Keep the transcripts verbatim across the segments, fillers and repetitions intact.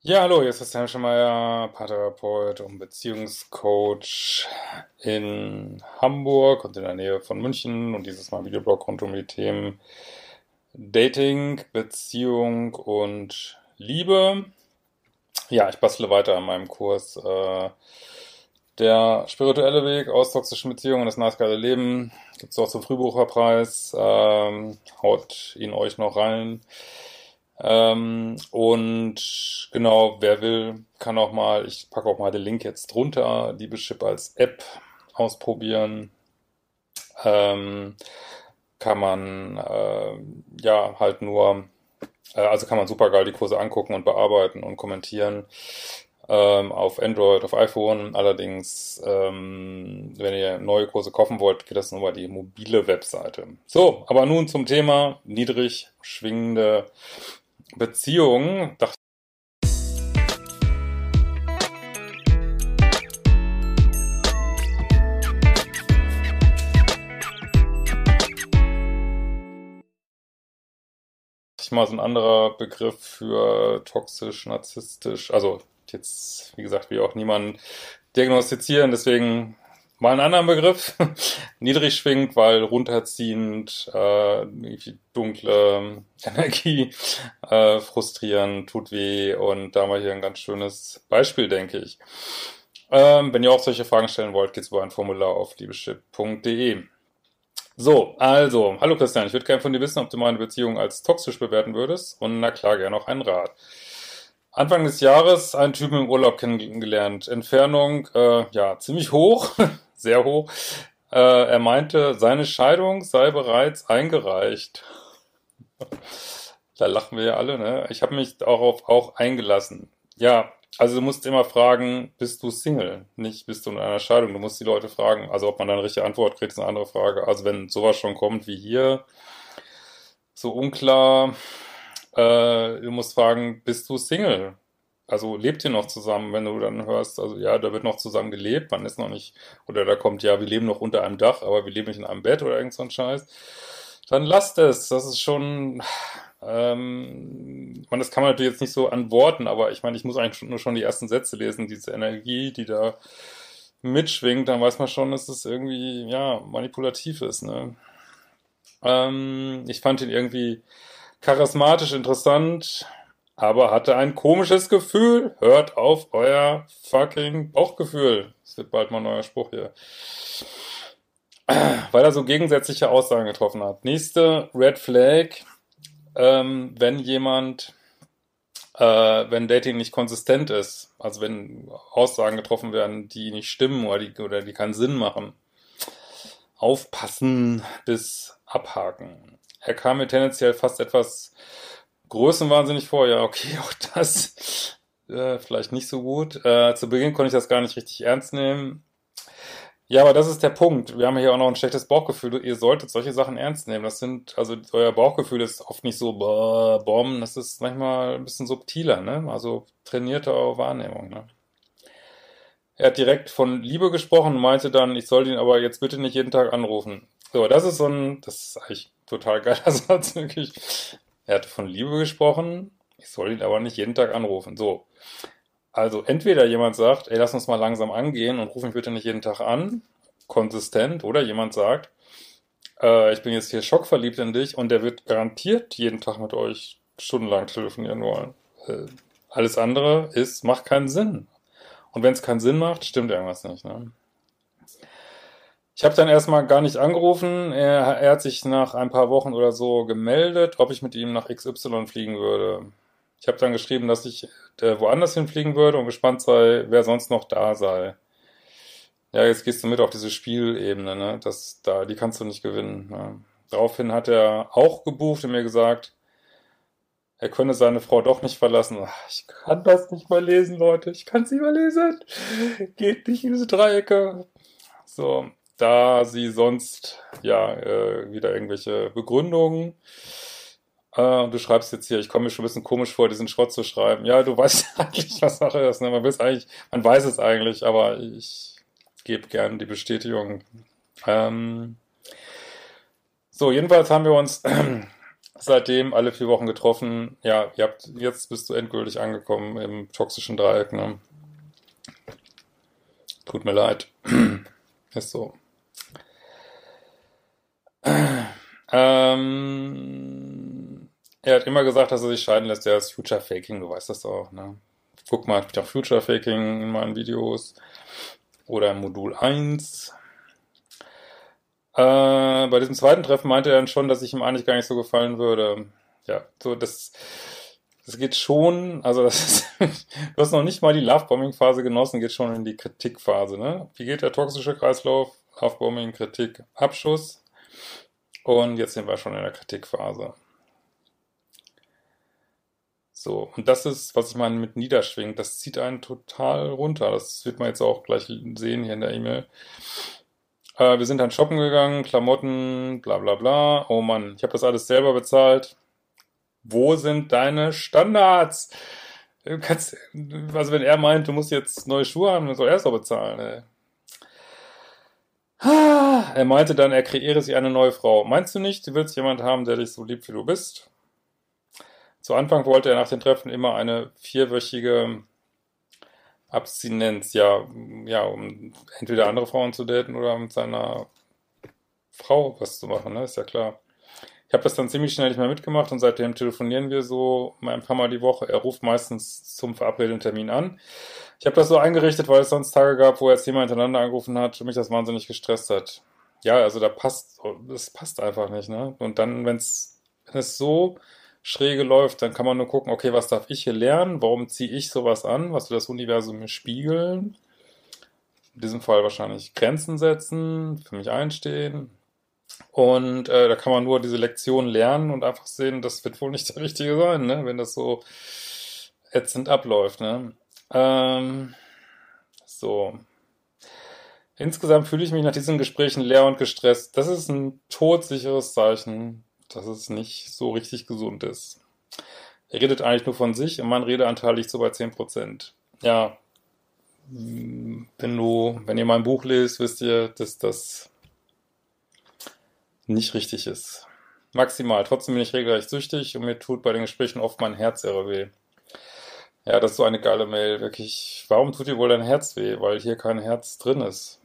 Ja, hallo, hier ist Christian Schemeier, Paartherapeut und Beziehungscoach in Hamburg und in der Nähe von München und dieses Mal Videoblog rund um die Themen Dating, Beziehung und Liebe. Ja, ich bastle weiter an meinem Kurs äh, Der spirituelle Weg aus toxischen Beziehungen und das nachgeile Leben. Gibt es auch zum Frühbucherpreis. Ähm, haut ihn euch noch rein. Ähm, und genau, wer will, kann auch mal, ich packe auch mal den Link jetzt drunter, liebeschip als App ausprobieren. Ähm, kann man äh, ja halt nur, äh, also kann man super geil die Kurse angucken und bearbeiten und kommentieren. Auf Android, auf iPhone. Allerdings, ähm, wenn ihr neue Kurse kaufen wollt, geht das nur über die mobile Webseite. So, aber nun zum Thema niedrig schwingende Beziehungen. Ich mal so ein anderer Begriff für toxisch, narzisstisch, also jetzt, wie gesagt, will ich auch niemanden diagnostizieren, deswegen mal einen anderen Begriff. Niedrig schwingt, weil runterziehend, äh, dunkle Energie, äh, frustrierend, tut weh und da haben wir hier ein ganz schönes Beispiel, denke ich. Ähm, wenn ihr auch solche Fragen stellen wollt, geht's über ein Formular auf liebeschip punkt de. So, also, hallo Christian, ich würde gerne von dir wissen, ob du meine Beziehung als toxisch bewerten würdest und na klar, gerne auch einen Rat. Anfang des Jahres einen Typen im Urlaub kennengelernt. Entfernung, äh, ja, ziemlich hoch, sehr hoch. Äh, er meinte, seine Scheidung sei bereits eingereicht. Da lachen wir ja alle, ne? Ich habe mich darauf auch eingelassen. Ja, also du musst immer fragen, bist du Single? Nicht, bist du in einer Scheidung? Du musst die Leute fragen, also ob man da eine richtige Antwort kriegt, ist eine andere Frage. Also wenn sowas schon kommt wie hier, so unklar... Äh, du musst fragen, bist du Single? Also lebt ihr noch zusammen, wenn du dann hörst, also ja, da wird noch zusammen gelebt, man ist noch nicht, oder da kommt, ja, wir leben noch unter einem Dach, aber wir leben nicht in einem Bett oder irgend so ein Scheiß. Dann lasst es, das ist schon, ähm, man, das kann man natürlich jetzt nicht so antworten, aber ich meine, ich muss eigentlich nur schon die ersten Sätze lesen, diese Energie, die da mitschwingt, dann weiß man schon, dass das irgendwie, ja, manipulativ ist, ne? Ähm, ich fand ihn irgendwie charismatisch, interessant, aber hatte ein komisches Gefühl. Hört auf euer fucking Bauchgefühl. Das wird bald mal ein neuer Spruch hier. Weil er so gegensätzliche Aussagen getroffen hat. Nächste Red Flag. Ähm, wenn jemand, äh, wenn Dating nicht konsistent ist, also wenn Aussagen getroffen werden, die nicht stimmen oder die, oder die keinen Sinn machen. Aufpassen bis abhaken. Er kam mir tendenziell fast etwas größenwahnsinnig vor. Ja, okay, auch das äh, vielleicht nicht so gut. Äh, zu Beginn konnte ich das gar nicht richtig ernst nehmen. Ja, aber das ist der Punkt. Wir haben hier auch noch ein schlechtes Bauchgefühl. Ihr solltet solche Sachen ernst nehmen. Das sind, also euer Bauchgefühl ist oft nicht so bah, bomben. Das ist manchmal ein bisschen subtiler, ne? Also trainierte eure Wahrnehmung, ne? Er hat direkt von Liebe gesprochen und meinte dann, ich soll ihn aber jetzt bitte nicht jeden Tag anrufen. So, das ist so ein, das ist eigentlich total geiler Satz, wirklich. Er hatte von Liebe gesprochen, ich soll ihn aber nicht jeden Tag anrufen. So, also entweder jemand sagt, ey, lass uns mal langsam angehen und ruf mich bitte nicht jeden Tag an, konsistent, oder jemand sagt, äh, ich bin jetzt hier schockverliebt in dich und der wird garantiert jeden Tag mit euch stundenlang telefonieren wollen. Äh, alles andere ist, macht keinen Sinn. Und wenn es keinen Sinn macht, stimmt irgendwas nicht, ne? Ich habe dann erstmal gar nicht angerufen. Er, er hat sich nach ein paar Wochen oder so gemeldet, ob ich mit ihm nach X Y fliegen würde. Ich habe dann geschrieben, dass ich äh, woanders hinfliegen würde und gespannt sei, wer sonst noch da sei. Ja, jetzt gehst du mit auf diese Spielebene, ne? Das, da, die kannst du nicht gewinnen, ne? Daraufhin hat er auch gebucht und mir gesagt, Er könne seine Frau doch nicht verlassen. Ach, ich kann das nicht mal lesen, Leute. Ich kann es nicht mal lesen. Geht nicht in diese Dreiecke. So, da sie sonst, ja, äh, wieder irgendwelche Begründungen. Äh, du schreibst jetzt hier, ich komme mir schon ein bisschen komisch vor, diesen Schrott zu schreiben. Ja, du weißt eigentlich, was Sache ist. Ne? Man will's eigentlich, man weiß es eigentlich, aber ich gebe gerne die Bestätigung. Ähm, so, jedenfalls haben wir uns... seitdem alle vier Wochen getroffen. Ja, ihr habt, jetzt bist du endgültig angekommen im toxischen Dreieck, ne? Tut mir leid. Ist so. Ähm, er hat immer gesagt, dass er sich scheiden lässt. Ja, das ist Future Faking, du weißt das auch, ne? Guck mal, ich habe auch Future Faking in meinen Videos. Oder im Modul eins. Äh, bei diesem zweiten Treffen meinte er dann schon, dass ich ihm eigentlich gar nicht so gefallen würde. Ja, so das, das geht schon, also das ist, du hast noch nicht mal die Lovebombing-Phase genossen, geht schon in die Kritikphase, ne? Wie geht der toxische Kreislauf? Lovebombing, Kritik, Abschuss. Und jetzt sind wir schon in der Kritikphase. So, und das ist, was ich meine mit niederschwingt, das zieht einen total runter. Das wird man jetzt auch gleich sehen hier in der E-Mail. Wir sind dann shoppen gegangen, Klamotten, bla bla bla. Oh Mann, ich habe das alles selber bezahlt. Wo sind deine Standards? Du kannst, also wenn er meint, du musst jetzt neue Schuhe haben, dann soll er es doch bezahlen. Ey. Er meinte dann, er kreiere sich eine neue Frau. Meinst du nicht, du willst jemanden haben, der dich so liebt, wie du bist? Zu Anfang wollte er nach den Treffen immer eine vierwöchige... Abstinenz, ja, ja, um entweder andere Frauen zu daten oder mit seiner Frau was zu machen, ne? Ist ja klar. Ich habe das dann ziemlich schnell nicht mehr mitgemacht und seitdem telefonieren wir so ein paar Mal die Woche. Er ruft meistens zum verabredeten Termin an. Ich habe das so eingerichtet, weil es sonst Tage gab, wo er zehnmal hintereinander angerufen hat und mich das wahnsinnig gestresst hat. Ja, also da passt, das passt einfach nicht, ne? Und dann, wenn's, wenn es so... schräge läuft, dann kann man nur gucken, okay, was darf ich hier lernen? Warum ziehe ich sowas an? Was will das Universum mir spiegeln? In diesem Fall wahrscheinlich Grenzen setzen, für mich einstehen. Und äh, da kann man nur diese Lektion lernen und einfach sehen, das wird wohl nicht der Richtige sein, ne? Wenn das so ätzend abläuft. Ne? Ähm, so. Insgesamt fühle ich mich nach diesen Gesprächen leer und gestresst. Das ist ein todsicheres Zeichen, dass es nicht so richtig gesund ist. Er redet eigentlich nur von sich und mein Redeanteil liegt so bei zehn Prozent. Ja, wenn du, wenn ihr mein Buch lest, wisst ihr, dass das nicht richtig ist. Maximal. Trotzdem bin ich regelrecht süchtig und mir tut bei den Gesprächen oft mein Herz irre weh. Ja, das ist so eine geile Mail. Wirklich, warum tut dir wohl dein Herz weh? Weil hier kein Herz drin ist.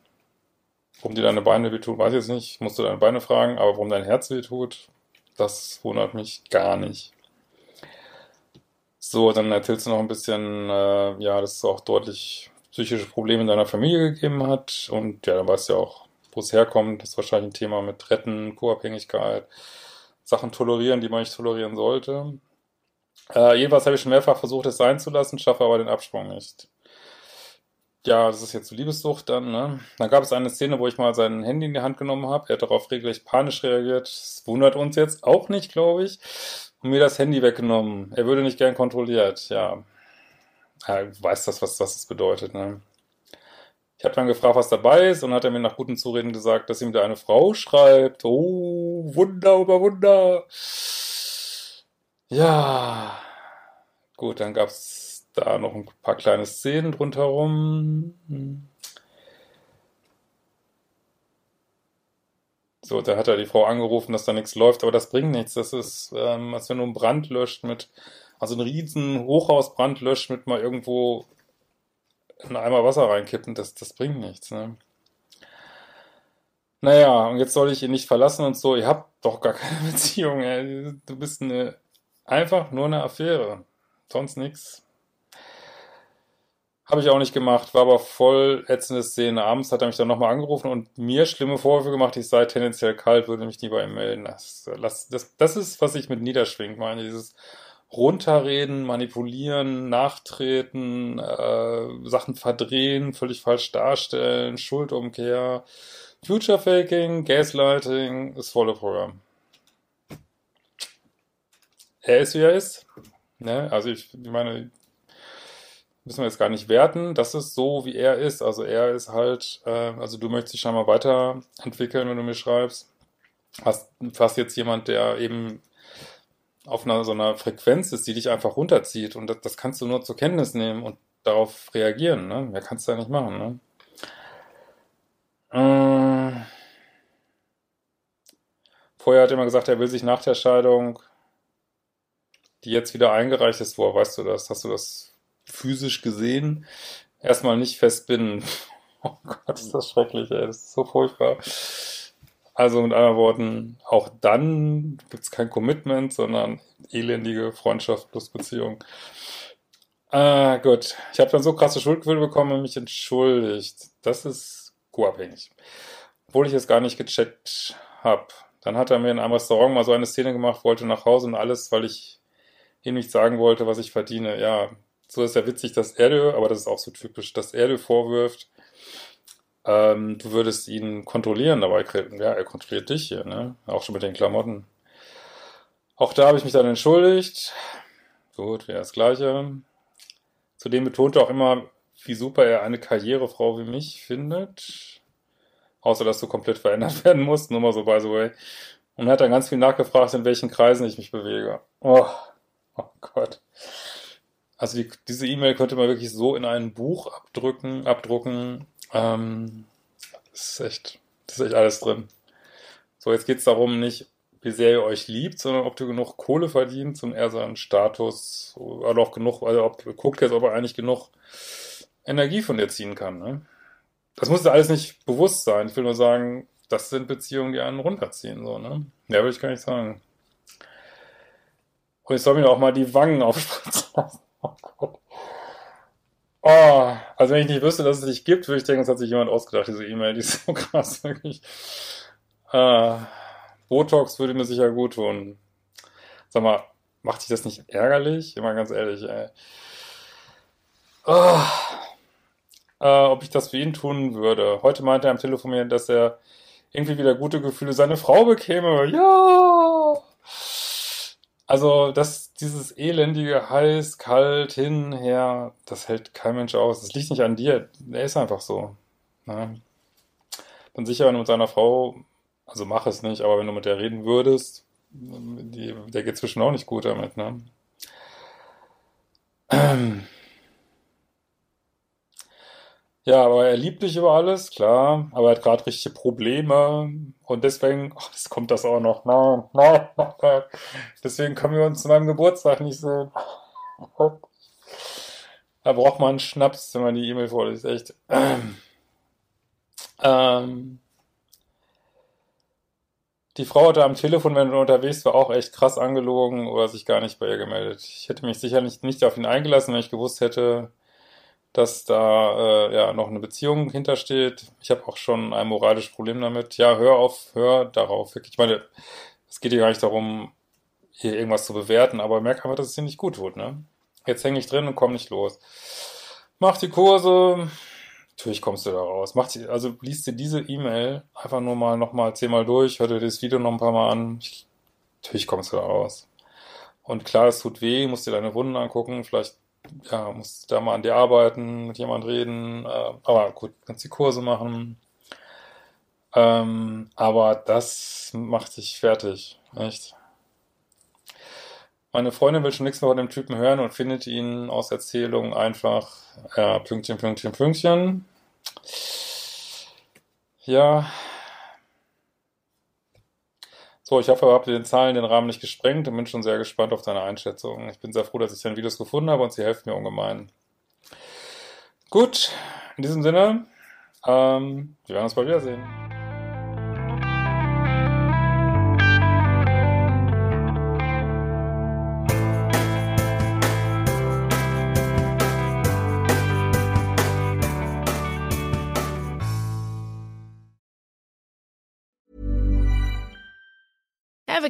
Warum dir deine Beine weh tut, weiß ich jetzt nicht. Musst du deine Beine fragen, aber warum dein Herz weh tut... das wundert mich gar nicht. So, dann erzählst du noch ein bisschen, äh, ja, dass es auch deutlich psychische Probleme in deiner Familie gegeben hat. Und ja, dann weißt du ja auch, wo es herkommt. Das ist wahrscheinlich ein Thema mit Retten, Co-Abhängigkeit, Sachen tolerieren, die man nicht tolerieren sollte. Äh, jedenfalls habe ich schon mehrfach versucht, es sein zu lassen, schaffe aber den Absprung nicht. Ja, das ist jetzt so Liebessucht dann, ne? Dann gab es eine Szene, wo ich mal sein Handy in die Hand genommen habe. Er hat darauf regelrecht panisch reagiert. Das wundert uns jetzt auch nicht, glaube ich. Und mir das Handy weggenommen. Er würde nicht gern kontrolliert, ja. Er weiß das, was, was das bedeutet, ne? Ich habe dann gefragt, was dabei ist, und hat er mir nach guten Zureden gesagt, dass ihm da eine Frau schreibt. Oh, Wunder über Wunder. Ja. Gut, dann gab's da noch ein paar kleine Szenen drumherum. So, da hat er die Frau angerufen, dass da nichts läuft, aber das bringt nichts. Das ist, ähm, als wenn du einen Brand löscht mit, also einen riesen Hochhausbrand löscht mit mal irgendwo in einen Eimer Wasser reinkippen. Das, das bringt nichts, ne? Naja, und jetzt soll ich ihn nicht verlassen und so. Ihr habt doch gar keine Beziehung, ey. Du bist eine, einfach nur eine Affäre. Sonst nichts. Habe ich auch nicht gemacht, war aber voll ätzende Szene. Abends hat er mich dann nochmal angerufen und mir schlimme Vorwürfe gemacht, ich sei tendenziell kalt, würde mich nie bei ihm melden. Das, das, das ist, was ich mit niederschwingt meine. Dieses Runterreden, Manipulieren, Nachtreten, äh, Sachen verdrehen, völlig falsch darstellen, Schuldumkehr, Future-Faking, Gaslighting, das volle Programm. er ist, wie er ist. Ne? Also ich, ich meine, müssen wir jetzt gar nicht werten. Das ist so, wie er ist. Also er ist halt, äh, also du möchtest dich scheinbar weiterentwickeln, wenn du mir schreibst. Hast fast jetzt jemand, der eben auf einer so einer Frequenz ist, die dich einfach runterzieht. Und das, das kannst du nur zur Kenntnis nehmen und darauf reagieren. Ne? Mehr kannst du ja nicht machen. Ne? Ähm, vorher hat er immer gesagt, er will sich nach der Scheidung, die jetzt wieder eingereicht ist, woher weißt du das? Hast du das physisch gesehen? Erstmal nicht festbinden. Oh Gott, ist das schrecklich, ey. Das ist so furchtbar. Also mit anderen Worten, auch dann gibt es kein Commitment, sondern elendige Freundschaft plus Beziehung. Ah, gut. Ich habe dann so krasse Schuldgefühle bekommen und mich entschuldigt. Das ist co-abhängig. Obwohl ich es gar nicht gecheckt habe. Dann hat er mir in einem Restaurant mal so eine Szene gemacht, wollte nach Hause und alles, weil ich ihm nicht sagen wollte, was ich verdiene. Ja, so ist ja witzig, dass er dir, aber das ist auch so typisch, dass er dir vorwirft, Ähm, du würdest ihn kontrollieren dabei. Ja, er kontrolliert dich hier, ne? Auch schon mit den Klamotten. Auch da habe ich mich dann entschuldigt. Gut, wäre das Gleiche. Zudem betonte er auch immer, wie super er eine Karrierefrau wie mich findet. Außer, dass du komplett verändert werden musst, nur mal so by the way. Und hat dann ganz viel nachgefragt, in welchen Kreisen ich mich bewege. Oh, oh Gott. Also die, diese E-Mail könnte man wirklich so in ein Buch abdrücken, abdrucken. Ähm, das ist echt, das ist echt alles drin. So, jetzt geht's darum, nicht, wie sehr ihr euch liebt, sondern ob du genug Kohle verdienst und eher so einen Status, oder auch genug, also ob, guckt jetzt, ob er eigentlich genug Energie von dir ziehen kann, ne? Das muss dir alles nicht bewusst sein. Ich will nur sagen, das sind Beziehungen, die einen runterziehen, so, ne? Ja, würde ich gar nicht sagen. Und ich soll mir auch mal die Wangen aufspritzen lassen. Oh Gott. Oh, also wenn ich nicht wüsste, dass es dich gibt, würde ich denken, es hat sich jemand ausgedacht, diese E-Mail, die ist so krass, wirklich. Äh, Botox würde mir sicher gut tun. Sag mal, macht dich das nicht ärgerlich? Immer ganz ehrlich, ey. Oh, äh, ob ich das für ihn tun würde. Heute meinte er am Telefonieren, dass er irgendwie wieder gute Gefühle seine Frau bekäme. Ja! Also, das, dieses elendige heiß, kalt, hin, her, das hält kein Mensch aus. Das liegt nicht an dir. Er ist einfach so. Ne? Bin sicher, wenn du mit seiner Frau, also mach es nicht, aber wenn du mit der reden würdest, die, der geht zwischen auch nicht gut damit, ne? Ähm. Ja, aber er liebt dich über alles, klar, aber er hat gerade richtige Probleme und deswegen, ach, jetzt kommt das auch noch, nein, nein, nein, deswegen können wir uns zu meinem Geburtstag nicht sehen. Da braucht man einen Schnaps, wenn man die E-Mail vorliest, echt. Ähm, die Frau hatte am Telefon, wenn du unterwegs war, auch echt krass angelogen oder sich gar nicht bei ihr gemeldet. Ich hätte mich sicherlich nicht auf ihn eingelassen, wenn ich gewusst hätte, dass da äh, ja noch eine Beziehung hintersteht. Ich habe auch schon ein moralisches Problem damit. Ja, hör auf, hör darauf. Ich meine, es geht ja gar nicht darum, hier irgendwas zu bewerten, aber merk einfach, dass es dir nicht gut tut, ne? Jetzt hänge ich drin und komme nicht los. Mach die Kurse. Natürlich kommst du da raus. Mach die, also liest dir diese E-Mail einfach nur mal nochmal zehnmal durch, hör dir das Video noch ein paar Mal an. Ich, natürlich kommst du da raus. Und klar, es tut weh, musst dir deine Wunden angucken, vielleicht ja, musst da mal an dir arbeiten, mit jemand reden, äh, aber gut, kannst die Kurse machen. Ähm, aber das macht dich fertig, echt. Meine Freundin will schon nichts mehr von dem Typen hören und findet ihn aus Erzählungen einfach äh, Pünktchen, Pünktchen, Pünktchen. Ja. So, ich hoffe, ihr habt den Zahlen den Rahmen nicht gesprengt und bin schon sehr gespannt auf deine Einschätzung. Ich bin sehr froh, dass ich deine Videos gefunden habe und sie helfen mir ungemein. Gut, in diesem Sinne, ähm, wir werden uns bald wiedersehen. Ever